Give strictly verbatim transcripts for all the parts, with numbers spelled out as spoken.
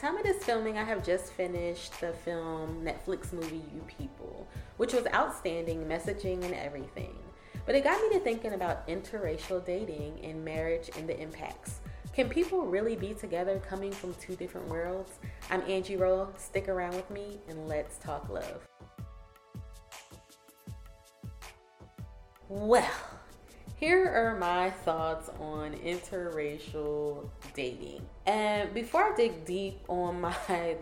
the time of this filming, I have just finished the film Netflix movie You People, which was outstanding messaging and everything. But it got me to thinking about interracial dating and marriage and the impacts. Can people really be together coming from two different worlds? I'm Angie Rowe. Stick around with me and let's talk love. Well, here are my thoughts on interracial dating. And before I dig deep on my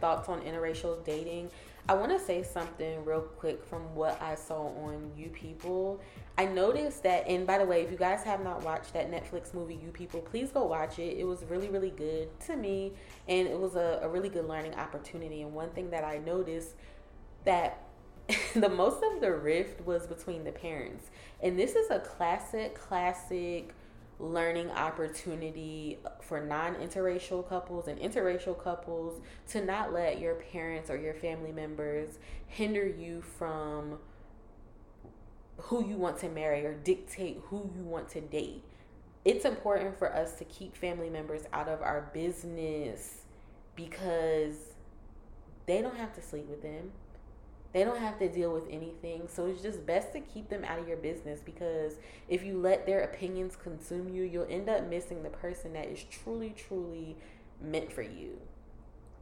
thoughts on interracial dating, I want to say something real quick from what I saw on You People. I noticed that, and by the way, if you guys have not watched that Netflix movie, You People, please go watch it. It was really, really good to me, and it was a, a really good learning opportunity. And one thing that I noticed that the most of the rift was between the parents. And this is a classic, classic learning opportunity for non-interracial couples and interracial couples to not let your parents or your family members hinder you from who you want to marry or dictate who you want to date. It's important for us to keep family members out of our business because they don't have to sleep with them. They don't have to deal with anything. So it's just best to keep them out of your business, because if you let their opinions consume you, you'll end up missing the person that is truly, truly meant for you.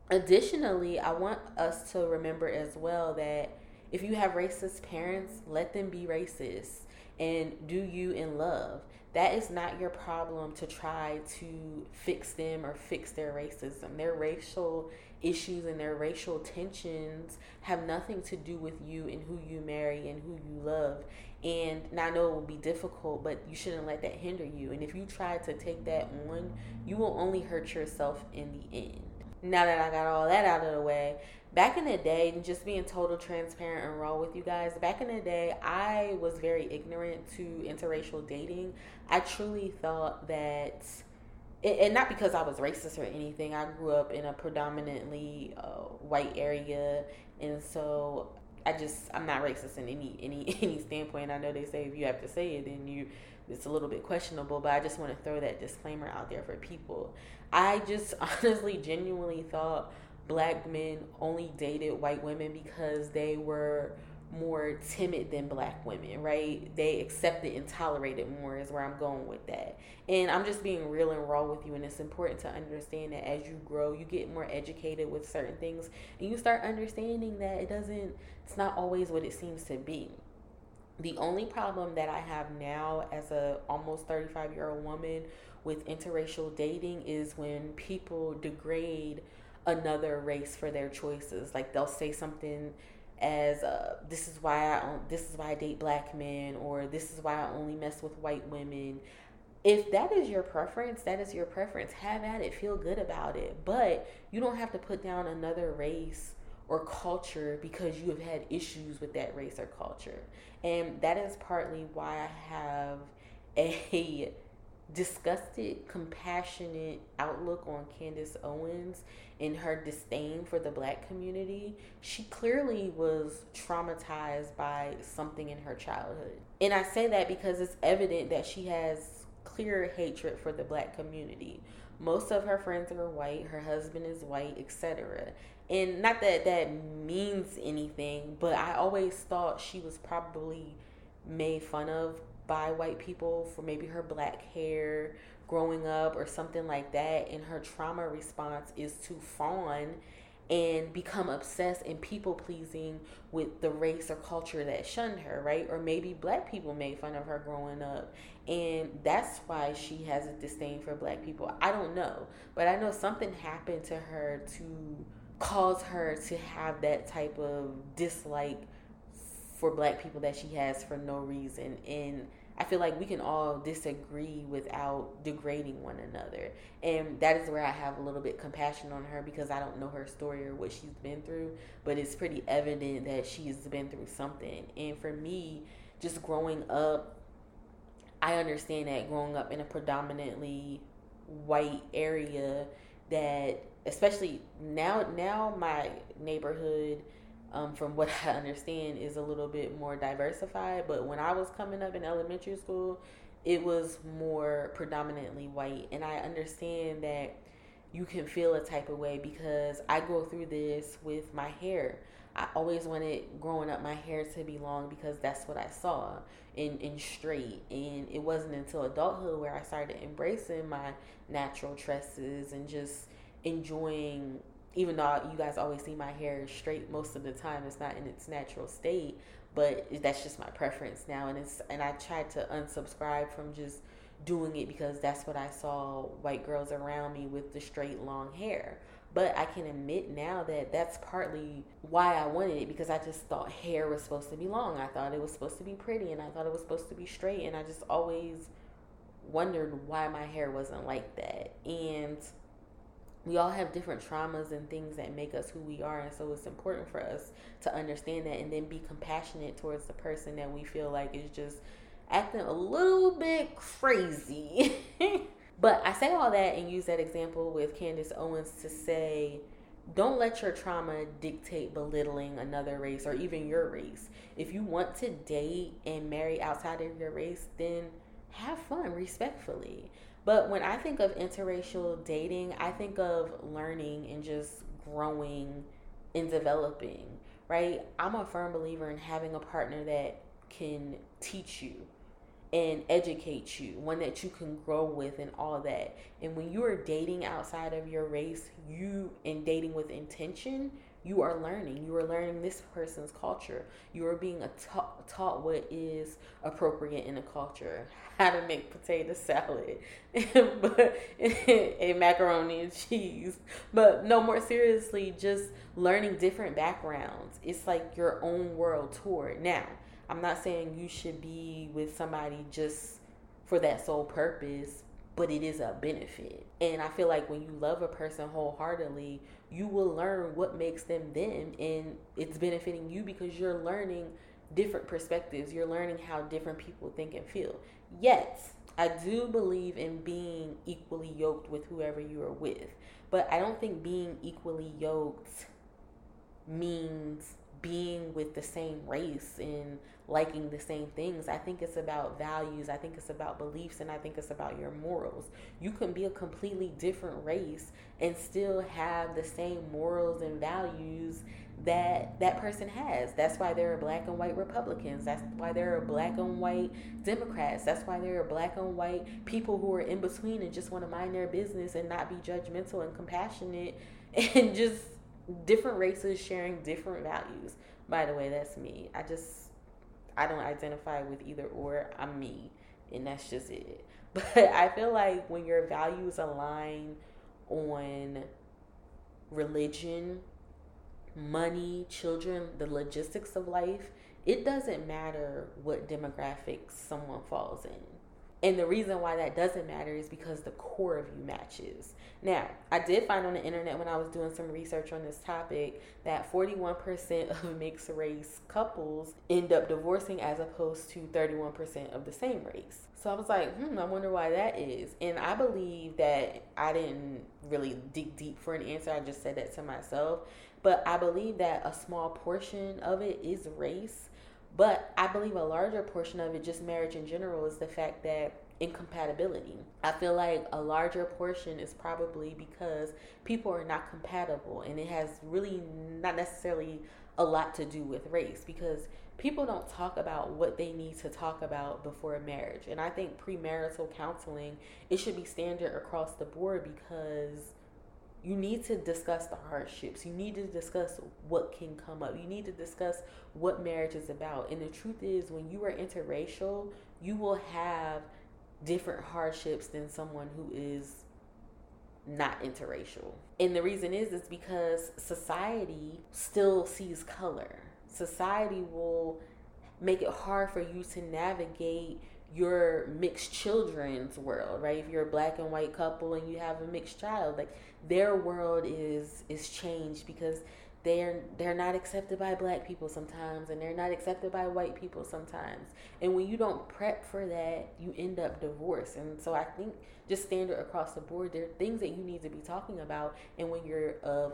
Additionally, I want us to remember as well that if you have racist parents, let them be racist and do you in love. That is not your problem to try to fix them or fix their racism. Their racial issues and their racial tensions have nothing to do with you and who you marry and who you love. And I know it will be difficult, but you shouldn't let that hinder you. And if you try to take that on, you will only hurt yourself in the end. Now that I got all that out of the way, back in the day, and just being total transparent and raw with you guys, back in the day, I was very ignorant to interracial dating. I truly thought that, and not because I was racist or anything, I grew up in a predominantly uh, white area, and so I just, I'm not racist in any, any, any standpoint. I know they say if you have to say it, then you, it's a little bit questionable, but I just want to throw that disclaimer out there for people. I just honestly, genuinely thought Black men only dated white women because they were more timid than Black women, right? They accepted and tolerated more is where I'm going with that. And I'm just being real and raw with you, and it's important to understand that as you grow, you get more educated with certain things, and you start understanding that it doesn't, it's not always what it seems to be. The only problem that I have now as a almost thirty-five-year-old woman with interracial dating is when people degrade another race for their choices. Like they'll say something as uh, this is why I this is why I date Black men, or this is why I only mess with white women. If that is your preference, that is your preference. Have at it. Feel good about it. But you don't have to put down another race or culture because you have had issues with that race or culture. And that is partly why I have a disgusted, compassionate outlook on Candace Owens and her disdain for the Black community. She clearly was traumatized by something in her childhood. And I say that because it's evident that she has clear hatred for the Black community. Most of her friends are white, her husband is white, et cetera. And not that that means anything, but I always thought she was probably made fun of by white people for maybe her Black hair growing up or something like that, and her trauma response is to fawn and become obsessed and people pleasing with the race or culture that shunned her, right? Or maybe Black people made fun of her growing up, and that's why she has a disdain for Black people. I don't know, but I know something happened to her to cause her to have that type of dislike for Black people that she has for no reason. And I feel like we can all disagree without degrading one another, and that is where I have a little bit compassion on her, because I don't know her story or what she's been through, but it's pretty evident that she has been through something. And for me, just growing up, I understand that growing up in a predominantly white area, that especially now now my neighborhood, Um, from what I understand, is a little bit more diversified. But when I was coming up in elementary school, it was more predominantly white. And I understand that you can feel a type of way, because I go through this with my hair. I always wanted, growing up, my hair to be long because that's what I saw, and, and straight. And it wasn't until adulthood where I started embracing my natural tresses and just enjoying, even though you guys always see my hair straight most of the time, it's not in its natural state, but that's just my preference now. And it's, and I tried to unsubscribe from just doing it because that's what I saw white girls around me with the straight long hair. But I can admit now that that's partly why I wanted it, because I just thought hair was supposed to be long. I thought it was supposed to be pretty, and I thought it was supposed to be straight, and I just always wondered why my hair wasn't like that. And we all have different traumas and things that make us who we are, and so it's important for us to understand that and then be compassionate towards the person that we feel like is just acting a little bit crazy. But I say all that and use that example with Candace Owens to say, don't let your trauma dictate belittling another race or even your race. If you want to date and marry outside of your race, then have fun respectfully. But when I think of interracial dating, I think of learning and just growing and developing, right? I'm a firm believer in having a partner that can teach you and educate you, one that you can grow with and all that. And when you are dating outside of your race, you, and dating with intention, you are learning. You are learning this person's culture. You are being a ta- taught what is appropriate in a culture. How to make potato salad but, and macaroni and cheese. But no, more seriously, just learning different backgrounds. It's like your own world tour. Now, I'm not saying you should be with somebody just for that sole purpose, but it is a benefit. And I feel like when you love a person wholeheartedly, you will learn what makes them them, and it's benefiting you because you're learning different perspectives. You're learning how different people think and feel. Yet, I do believe in being equally yoked with whoever you are with, but I don't think being equally yoked means being with the same race and liking the same things. I think it's about values. I think it's about beliefs, and I think it's about your morals. You can be a completely different race and still have the same morals and values that that person has. That's why there are black and white Republicans. That's why there are black and white Democrats. That's why there are black and white people who are in between and just want to mind their business and not be judgmental and compassionate, and just different races sharing different values. By the way, that's me. I just, I don't identify with either or. I'm me, and that's just it. But I feel like when your values align on religion, money, children, the logistics of life, it doesn't matter what demographics someone falls in. And the reason why that doesn't matter is because the core of you matches. Now, I did find on the internet when I was doing some research on this topic that forty-one percent of mixed race couples end up divorcing as opposed to thirty-one percent of the same race. So I was like, hmm, I wonder why that is. And I believe that, I didn't really dig deep for an answer. I just said that to myself. But I believe that a small portion of it is race. But I believe a larger portion of it, just marriage in general, is the fact that incompatibility. I feel like a larger portion is probably because people are not compatible, and it has really not necessarily a lot to do with race, because people don't talk about what they need to talk about before marriage. And I think premarital counseling, it should be standard across the board, because you need to discuss the hardships. You need to discuss what can come up. You need to discuss what marriage is about. And the truth is, when you are interracial, you will have different hardships than someone who is not interracial. And the reason is, is because society still sees color. Society will make it hard for you to navigate your mixed children's world, right? If you're a black and white couple and you have a mixed child, like, their world is is changed because they're they're not accepted by black people sometimes, and they're not accepted by white people sometimes. And when you don't prep for that, you end up divorced. And so I think just standard across the board, there are things that you need to be talking about. And when you're of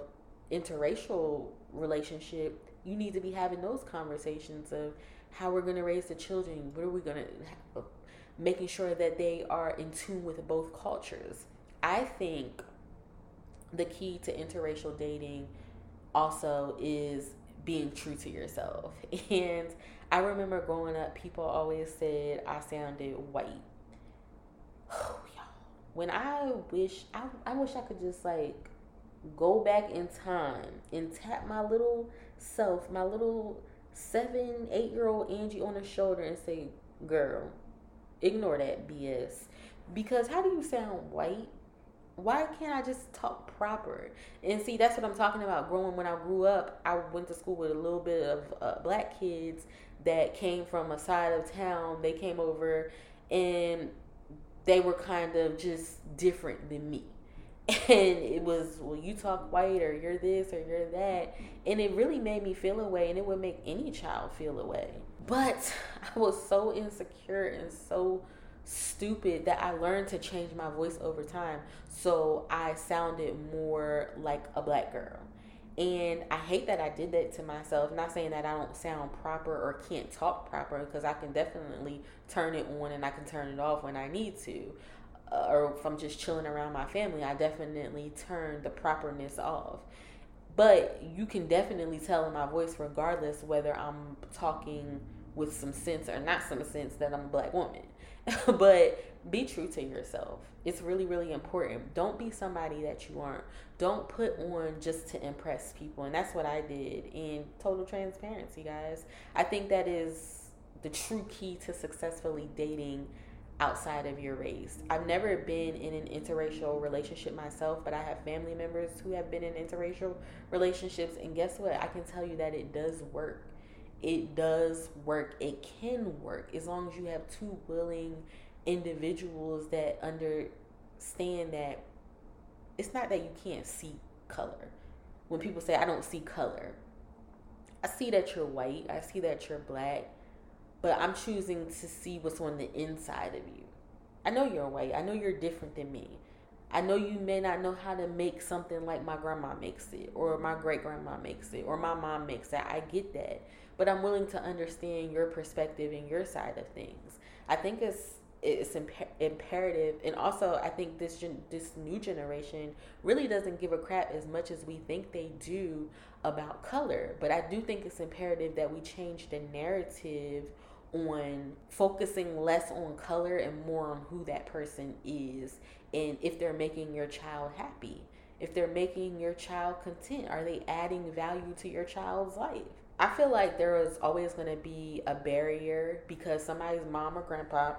interracial relationship, you need to be having those conversations of how we're going to raise the children, what are we going to, making sure that they are in tune with both cultures. I think the key to interracial dating also is being true to yourself. And I remember growing up, people always said I sounded white. Oh, y'all. When I wish, I, I wish I could just like go back in time and tap my little self, my little seven, eight year old Angie on the shoulder and say, girl, ignore that B S. Because how do you sound white? Why can't I just talk proper? And see, that's what I'm talking about. Growing, when I grew up, I went to school with a little bit of uh, black kids that came from a side of town. They came over and they were kind of just different than me. And it was, well, you talk white, or you're this, or you're that. And it really made me feel away, and it would make any child feel away. But I was so insecure and so stupid that I learned to change my voice over time, so I sounded more like a black girl. And I hate that I did that to myself. Not saying that I don't sound proper or can't talk proper, because I can definitely turn it on and I can turn it off when I need to. Uh, or from just chilling around my family, I definitely turn the properness off. But you can definitely tell in my voice, regardless whether I'm talking with some sense or not some sense, that I'm a black woman. But be true to yourself. It's really, really important. Don't be somebody that you aren't. Don't put on just to impress people. And that's what I did. In total transparency, guys, I think that is the true key to successfully dating outside of your race. I've never been in an interracial relationship myself, but I have family members who have been in interracial relationships. And guess what? I can tell you that it does work. It does work. It can work, as long as you have two willing individuals that understand that it's not that you can't see color. When people say, I don't see color, I see that you're white, I see that you're black, but I'm choosing to see what's on the inside of you. I know you're white. I know you're different than me. I know you may not know how to make something like my grandma makes it, or my great-grandma makes it, or my mom makes it. I get that. But I'm willing to understand your perspective and your side of things. I think it's it's imper- imperative. And also, I think this gen- this new generation really doesn't give a crap as much as we think they do about color. But I do think it's imperative that we change the narrative on focusing less on color and more on who that person is, and if they're making your child happy, if they're making your child content, are they adding value to your child's life? I feel like there is always going to be a barrier because somebody's mom or grandpa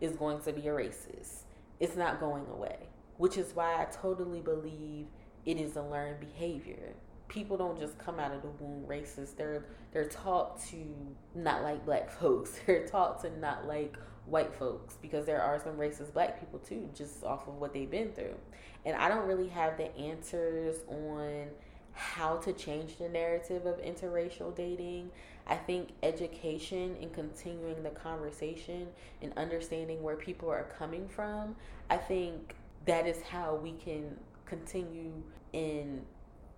is going to be a racist. It's not going away, which is why I totally believe it is a learned behavior. People don't just come out of the womb racist. They're they're taught to not like black folks. They're taught to not like white folks, because there are some racist black people too, just off of what they've been through. And I don't really have the answers on how to change the narrative of interracial dating. I think education and continuing the conversation and understanding where people are coming from, I think that is how we can continue in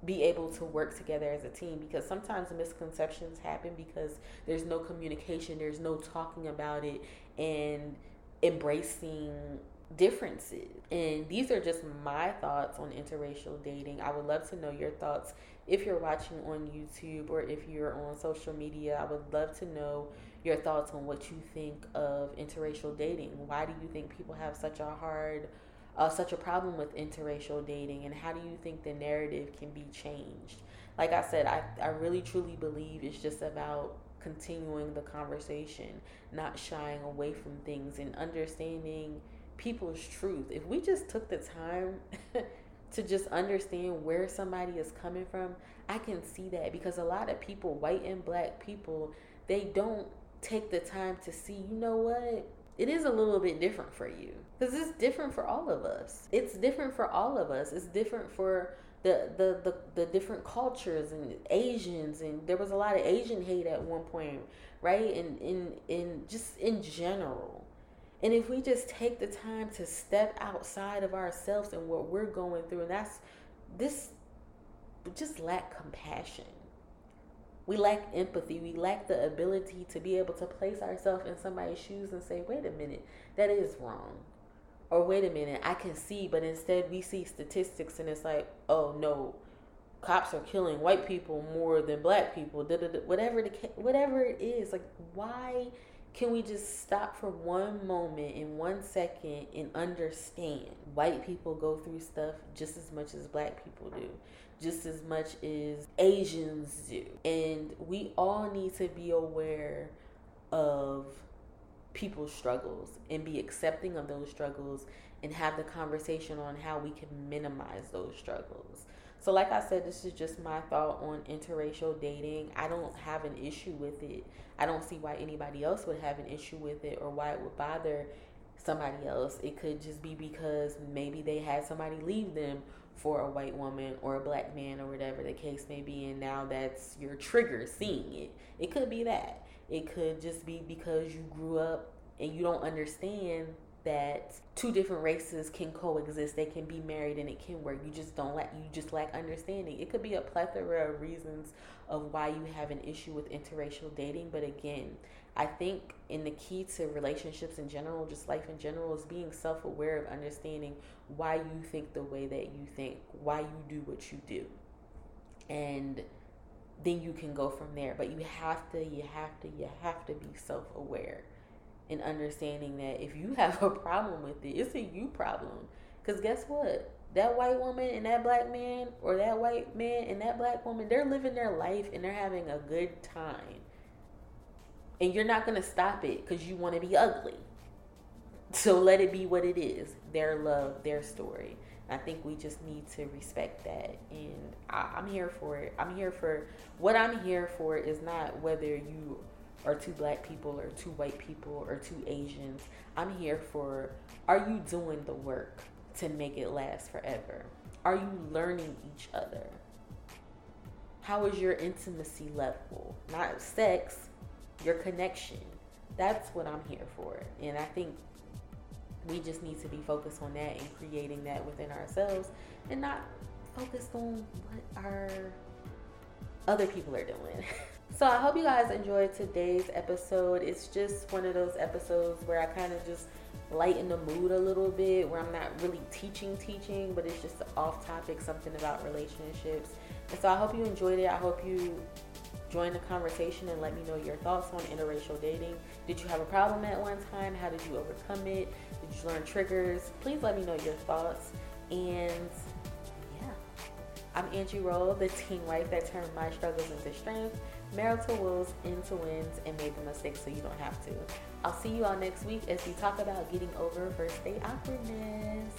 be able to work together as a team, because sometimes misconceptions happen because there's no communication, there's no talking about it and embracing differences. And these are just my thoughts on interracial dating. I would love to know your thoughts. If you're watching on YouTube or if you're on social media, I would love to know your thoughts on what you think of interracial dating. Why do you think people have such a hard Uh, such a problem with interracial dating, and how do you think the narrative can be changed? Like I said, I, I really truly believe it's just about continuing the conversation, not shying away from things, and understanding people's truth. If we just took the time to just understand where somebody is coming from, I can see that, because a lot of people, white and black people, they don't take the time to see, you know what? It is a little bit different for you, because it's different for all of us. It's different for all of us. It's different for the, the, the, the different cultures and Asians. And there was a lot of Asian hate at one point, right? And in, in just in general. And if we just take the time to step outside of ourselves and what we're going through, and that's this, just lack compassion. We lack empathy. We lack the ability to be able to place ourselves in somebody's shoes and say, wait a minute, that is wrong. or wait a minute, I can see, but instead we see statistics and it's like, oh no, cops are killing white people more than black people, da, da, da, whatever the whatever it is. Like, why can we just stop for one moment in one second and understand white people go through stuff just as much as black people do, just as much as Asians do. And we all need to be aware of people's struggles and be accepting of those struggles and have the conversation on how we can minimize those struggles. So like I said, this is just my thought on interracial dating. I don't have an issue with it. I don't see why anybody else would have an issue with it or why it would bother somebody else. It could just be because maybe they had somebody leave them for a white woman or a black man or whatever the case may be, and now that's your trigger seeing it. It could be that. It could just be because you grew up and you don't understand that two different races can coexist, they can be married, and it can work. You just don't like, you just lack understanding. It could be a plethora of reasons of why you have an issue with interracial dating. But again, I think in the key to relationships in general, just life in general, is being self-aware of understanding why you think the way that you think, why you do what you do, and then you can go from there. But you have to, you have to, you have to be self-aware. And understanding that if you have a problem with it, it's a you problem. Because guess what? That white woman and that black man, or that white man and that black woman, they're living their life and they're having a good time. And you're not going to stop it because you want to be ugly. So let it be what it is. Their love, their story. I think we just need to respect that. And I, I'm here for it. I'm here for... What I'm here for is not whether you... or two black people, or two white people, or two Asians. I'm here for, are you doing the work to make it last forever? Are you learning each other? How is your intimacy level? Not sex, your connection. That's what I'm here for. And I think we just need to be focused on that and creating that within ourselves and not focused on what our other people are doing. So I hope you guys enjoyed today's episode. It's just one of those episodes where I kind of just lighten the mood a little bit, where I'm not really teaching teaching, but it's just off topic, something about relationships. And so I hope you enjoyed it. I hope you join the conversation and let me know your thoughts on interracial dating. Did you have a problem at one time? How did you overcome it? Did you learn triggers? Please let me know your thoughts. And yeah, I'm Angie Rowe, the teen wife that turned my struggles into strength. Marital wills into wins, and made the mistakes so you don't have to. I'll see you all next week as we talk about getting over first date awkwardness.